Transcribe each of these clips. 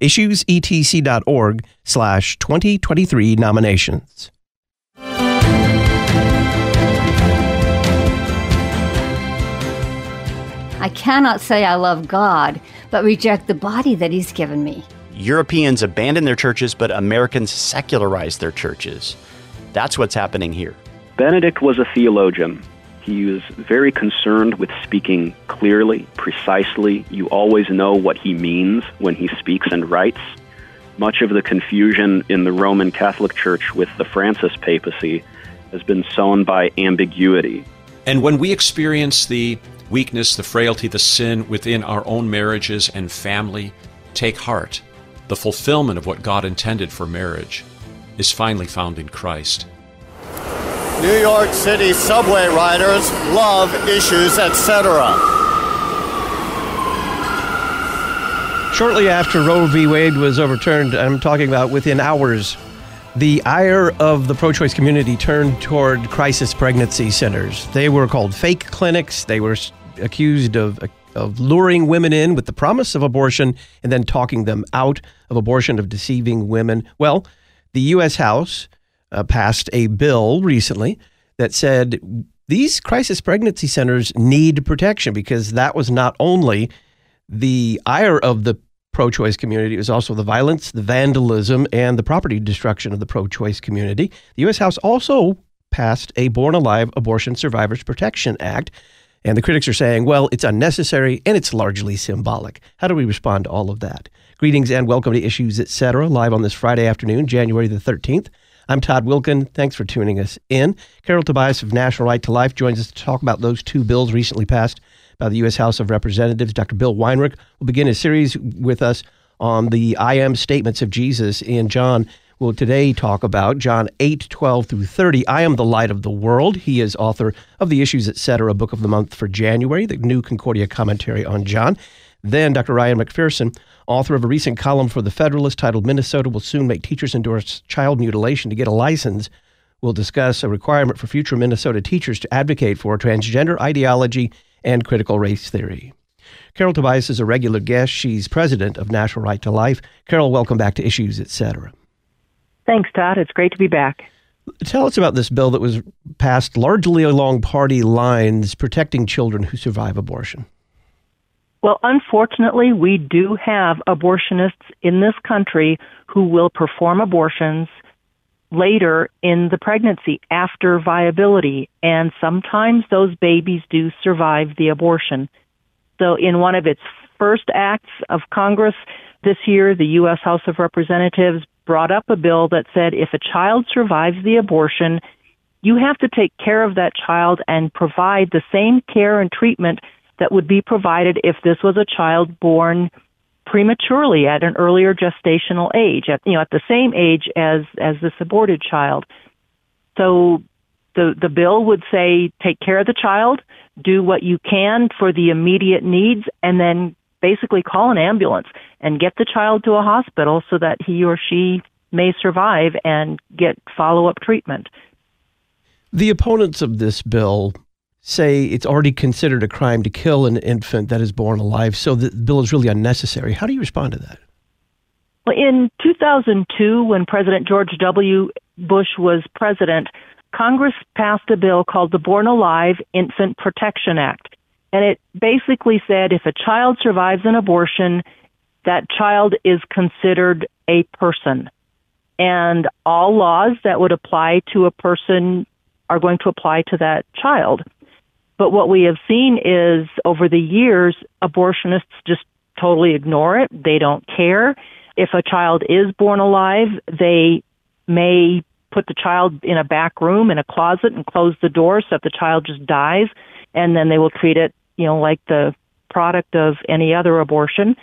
issuesetc.org/2023nominations. I cannot say I love God, but reject the body that He's given me. Europeans abandon their churches, but Americans secularize their churches. That's what's happening here. Benedict was a theologian. He was very concerned with speaking clearly, precisely. You always know what he means when he speaks and writes. Much of the confusion in the Roman Catholic Church with the Francis papacy has been sown by ambiguity. And when we experience the weakness, the frailty, the sin within our own marriages and family, take heart. The fulfillment of what God intended for marriage is finally found in Christ. New York City subway riders love Issues Etc. Shortly after Roe v. Wade was overturned, I'm talking about within hours, the ire of the pro-choice community turned toward crisis pregnancy centers. They were called fake clinics. They were accused of luring women in with the promise of abortion and then talking them out of abortion, of deceiving women. Well, the U.S. House passed a bill recently that said these crisis pregnancy centers need protection, because that was not only the ire of the pro-choice community, it was also the violence, the vandalism, and the property destruction of the pro-choice community. The U.S. House also passed a Born Alive Abortion Survivors Protection Act, and the critics are saying, well, it's unnecessary and it's largely symbolic. How do we respond to all of that? Greetings and welcome to Issues Etc., live on this Friday afternoon, January the 13th. I'm Todd Wilkin. Thanks for tuning us in. Carol Tobias of National Right to Life joins us to talk about those two bills recently passed by the U.S. House of Representatives. Dr. Bill Weinrich will begin his series with us on the I Am statements of Jesus in John. We'll today talk about John 8:12 through 30. I am the light of the world. He is author of the Issues Etc. Book of the Month for January, the new Concordia Commentary on John. Then Dr. Ryan McPherson, author of a recent column for The Federalist titled "Minnesota Will Soon Make Teachers Endorse Child Mutilation to Get a License," will discuss a requirement for future Minnesota teachers to advocate for transgender ideology and critical race theory. Carol Tobias is a regular guest. She's president of National Right to Life. Carol, welcome back to Issues Etc. Thanks, Todd. It's great to be back. Tell us about this bill that was passed largely along party lines, protecting children who survive abortion. Well, unfortunately, we do have abortionists in this country who will perform abortions later in the pregnancy, after viability, and sometimes those babies do survive the abortion. So in one of its first acts of Congress this year, the U.S. House of Representatives brought up a bill that said if a child survives the abortion, you have to take care of that child and provide the same care and treatment that would be provided if this was a child born prematurely at an earlier gestational age, at the same age as this aborted child. So the bill would say, take care of the child, do what you can for the immediate needs, and then basically call an ambulance and get the child to a hospital so that he or she may survive and get follow-up treatment. The opponents of this bill say it's already considered a crime to kill an infant that is born alive, so the bill is really unnecessary. How do you respond to that? Well, in 2002, when President George W. Bush was president, Congress passed a bill called the Born Alive Infant Protection Act. And it basically said if a child survives an abortion, that child is considered a person. And all laws that would apply to a person are going to apply to that child. But what we have seen is, over the years, abortionists just totally ignore it. They don't care. If a child is born alive, they may put the child in a back room, in a closet, and close the door so that the child just dies, and then they will treat it, like the product of any other abortion.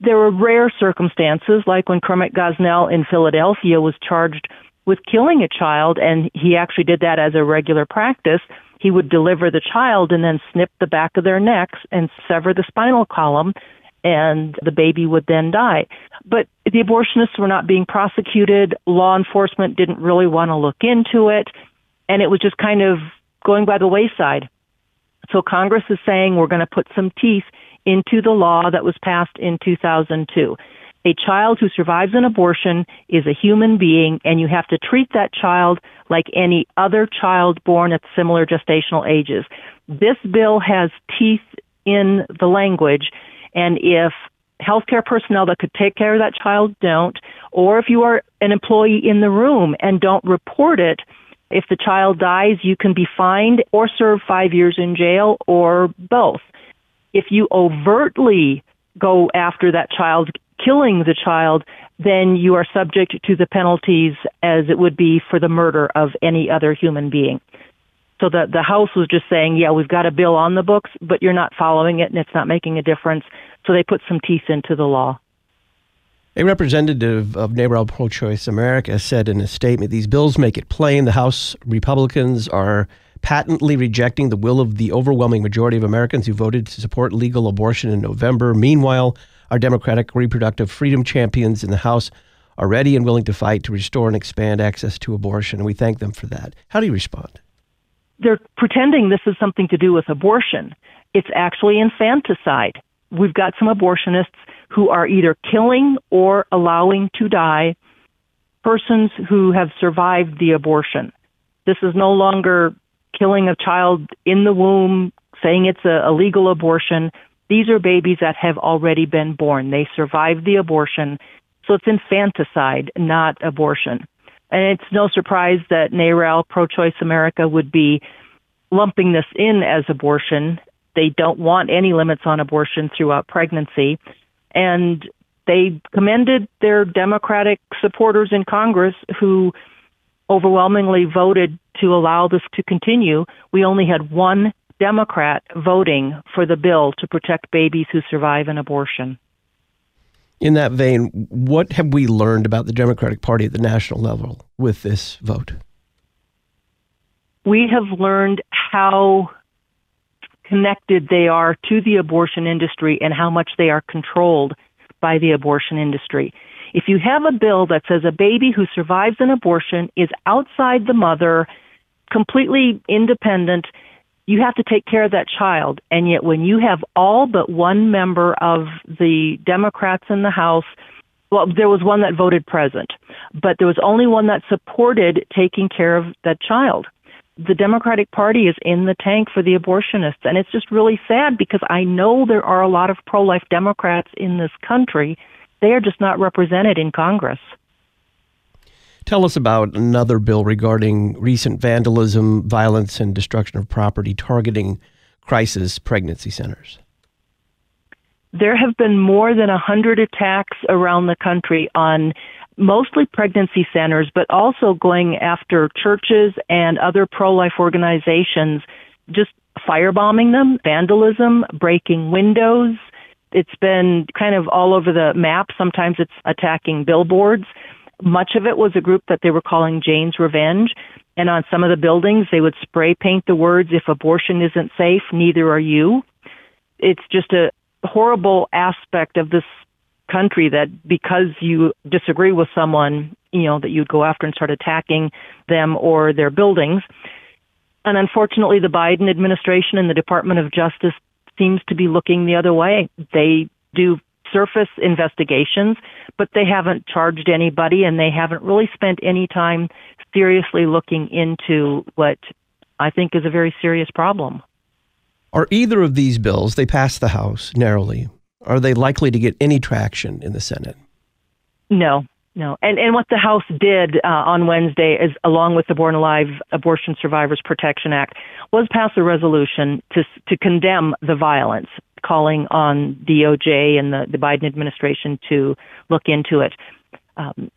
There were rare circumstances, like when Kermit Gosnell in Philadelphia was charged with killing a child, and he actually did that as a regular practice. He would deliver the child and then snip the back of their necks and sever the spinal column, and the baby would then die. But the abortionists were not being prosecuted. Law enforcement didn't really want to look into it, and it was just kind of going by the wayside. So Congress is saying we're going to put some teeth into the law that was passed in 2002. A child who survives an abortion is a human being, and you have to treat that child like any other child born at similar gestational ages. This bill has teeth in the language, and if healthcare personnel that could take care of that child don't, or if you are an employee in the room and don't report it, if the child dies, you can be fined or serve 5 years in jail or both. If you overtly go after that child, killing the child, then you are subject to the penalties as it would be for the murder of any other human being. So the House was just saying, yeah, we've got a bill on the books, but you're not following it and it's not making a difference. So they put some teeth into the law. A representative of NARAL Pro-Choice America said in a statement, these bills make it plain the House Republicans are patently rejecting the will of the overwhelming majority of Americans who voted to support legal abortion in November. Meanwhile, our Democratic reproductive freedom champions in the House are ready and willing to fight to restore and expand access to abortion, and we thank them for that. How do you respond? They're pretending this is something to do with abortion. It's actually infanticide. We've got some abortionists who are either killing or allowing to die persons who have survived the abortion. This is no longer killing a child in the womb, saying it's a legal abortion. These are babies that have already been born. They survived the abortion. So it's infanticide, not abortion. And it's no surprise that NARAL Pro-Choice America would be lumping this in as abortion. They don't want any limits on abortion throughout pregnancy. And they commended their Democratic supporters in Congress who overwhelmingly voted to allow this to continue. We only had one Democrat voting for the bill to protect babies who survive an abortion. In that vein, what have we learned about the Democratic Party at the national level with this vote? We have learned how connected they are to the abortion industry and how much they are controlled by the abortion industry. If you have a bill that says a baby who survives an abortion is outside the mother, completely independent, you have to take care of that child. And yet when you have all but one member of the Democrats in the House, well, there was one that voted present, but there was only one that supported taking care of that child. The Democratic Party is in the tank for the abortionists. And it's just really sad because I know there are a lot of pro-life Democrats in this country. They are just not represented in Congress. Tell us about another bill regarding recent vandalism, violence, and destruction of property targeting crisis pregnancy centers. There have been more than 100 attacks around the country on mostly pregnancy centers, but also going after churches and other pro-life organizations, just firebombing them, vandalism, breaking windows. It's been kind of all over the map. Sometimes it's attacking billboards. Much of it was a group that they were calling Jane's Revenge. And on some of the buildings, they would spray paint the words, if abortion isn't safe, neither are you. It's just a horrible aspect of this country that because you disagree with someone, you know, that you'd go after and start attacking them or their buildings. And unfortunately, the Biden administration and the Department of Justice seems to be looking the other way. They do surface investigations, but they haven't charged anybody, and they haven't really spent any time seriously looking into what I think is a very serious problem. Are either of these bills, they passed the House narrowly, are they likely to get any traction in the Senate? No. And what the House did on Wednesday, is, along with the Born Alive Abortion Survivors Protection Act, was pass a resolution to condemn the violence, calling on DOJ and the Biden administration to look into it.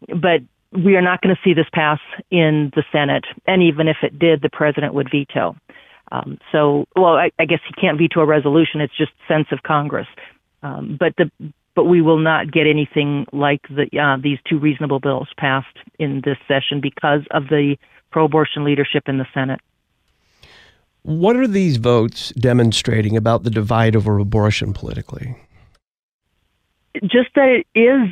But we are not going to see this pass in the Senate. And even if it did, the president would veto. So, well, I guess he can't veto a resolution. It's just sense of Congress. But the but we will not get anything like these two reasonable bills passed in this session because of the pro-abortion leadership in the Senate. What are these votes demonstrating about the divide over abortion politically? Just that it is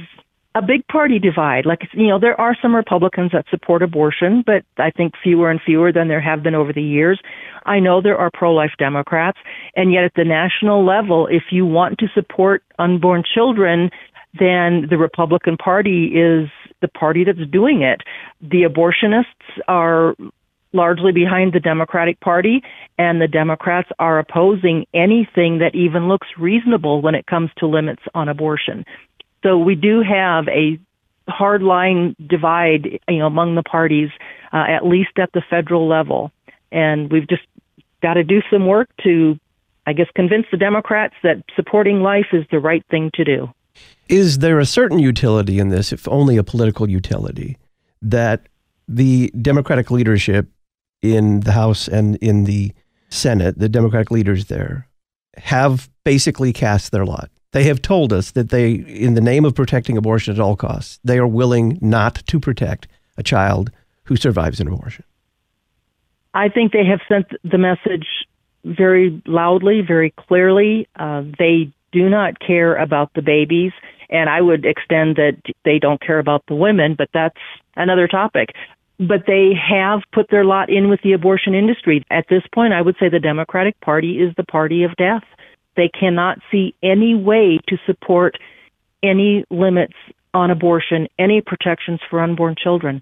a big party divide. Like, you know, there are some Republicans that support abortion, but I think fewer and fewer than there have been over the years. I know there are pro-life Democrats, and yet at the national level, if you want to support unborn children, then the Republican Party is the party that's doing it. The abortionists are largely behind the Democratic Party, and the Democrats are opposing anything that even looks reasonable when it comes to limits on abortion. So we do have a hardline divide, you know, among the parties, at least at the federal level. And we've just got to do some work to, I guess, convince the Democrats that supporting life is the right thing to do. Is there a certain utility in this, if only a political utility, that the Democratic leadership in the House and in the Senate, the Democratic leaders there, have basically cast their lot? They have told us that they, in the name of protecting abortion at all costs, they are willing not to protect a child who survives an abortion. I think they have sent the message very loudly, very clearly. They do not care about the babies, and I would extend that they don't care about the women, but that's another topic. But they have put their lot in with the abortion industry. At this point, I would say the Democratic Party is the party of death. They cannot see any way to support any limits on abortion, any protections for unborn children.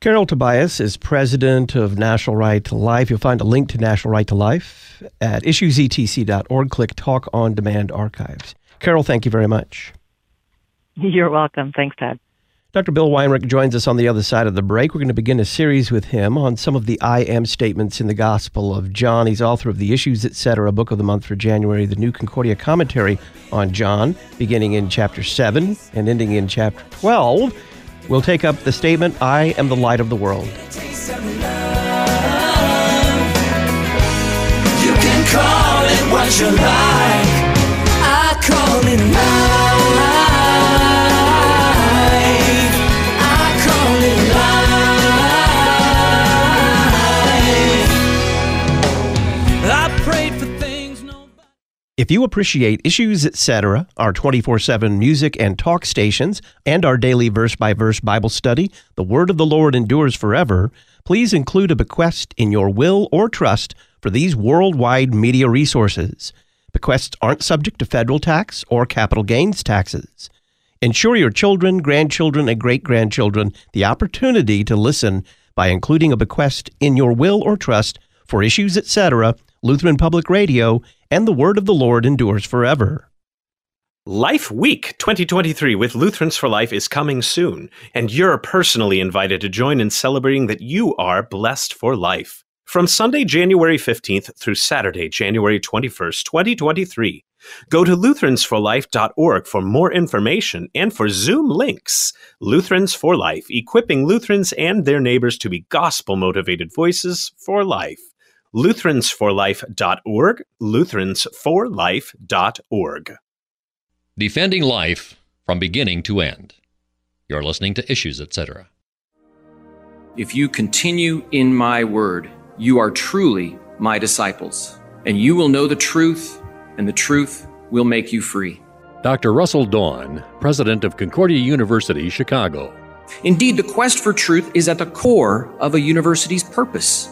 Carol Tobias is president of National Right to Life. You'll find a link to National Right to Life at issuesetc.org. Click Talk on Demand Archives. Carol, thank you very much. You're welcome. Thanks, Ted. Dr. Bill Weinrich joins us on the other side of the break. We're going to begin a series with him on some of the I am statements in the Gospel of John. He's author of the Issues Etc. book of the month for January, the new Concordia Commentary on John, beginning in chapter 7 and ending in chapter 12. We'll take up the statement, I am the light of the world. You can call it what you like. I call it light. If you appreciate Issues Etc., our 24/7 music and talk stations, and our daily verse-by-verse Bible study, The Word of the Lord Endures Forever, please include a bequest in your will or trust for these worldwide media resources. Bequests aren't subject to federal tax or capital gains taxes. Ensure your children, grandchildren, and great-grandchildren the opportunity to listen by including a bequest in your will or trust for Issues Etc., Lutheran Public Radio, and The Word of the Lord Endures Forever. Life Week 2023 with Lutherans for Life is coming soon, and you're personally invited to join in celebrating that you are blessed for life. From Sunday, January 15th through Saturday, January 21st, 2023, go to lutheransforlife.org for more information and for Zoom links. Lutherans for Life, equipping Lutherans and their neighbors to be gospel-motivated voices for life. Lutheransforlife.org, lutheransforlife.org. Defending life from beginning to end. You're listening to Issues, Etc. If you continue in my word, you are truly my disciples, and you will know the truth, and the truth will make you free. Dr. Russell Dawn, president of Concordia University Chicago. Indeed, the quest for truth is at the core of a university's purpose.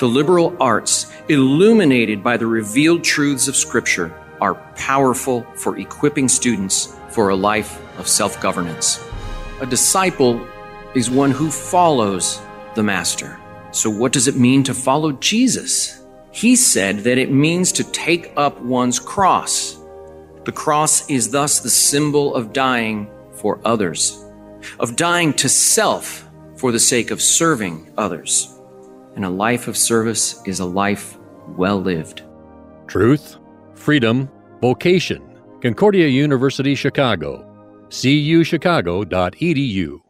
The liberal arts, illuminated by the revealed truths of Scripture, are powerful for equipping students for a life of self-governance. A disciple is one who follows the Master. So what does it mean to follow Jesus? He said that it means to take up one's cross. The cross is thus the symbol of dying for others, of dying to self for the sake of serving others. And a life of service is a life well lived. Truth, freedom, vocation. Concordia University Chicago. cuchicago.edu.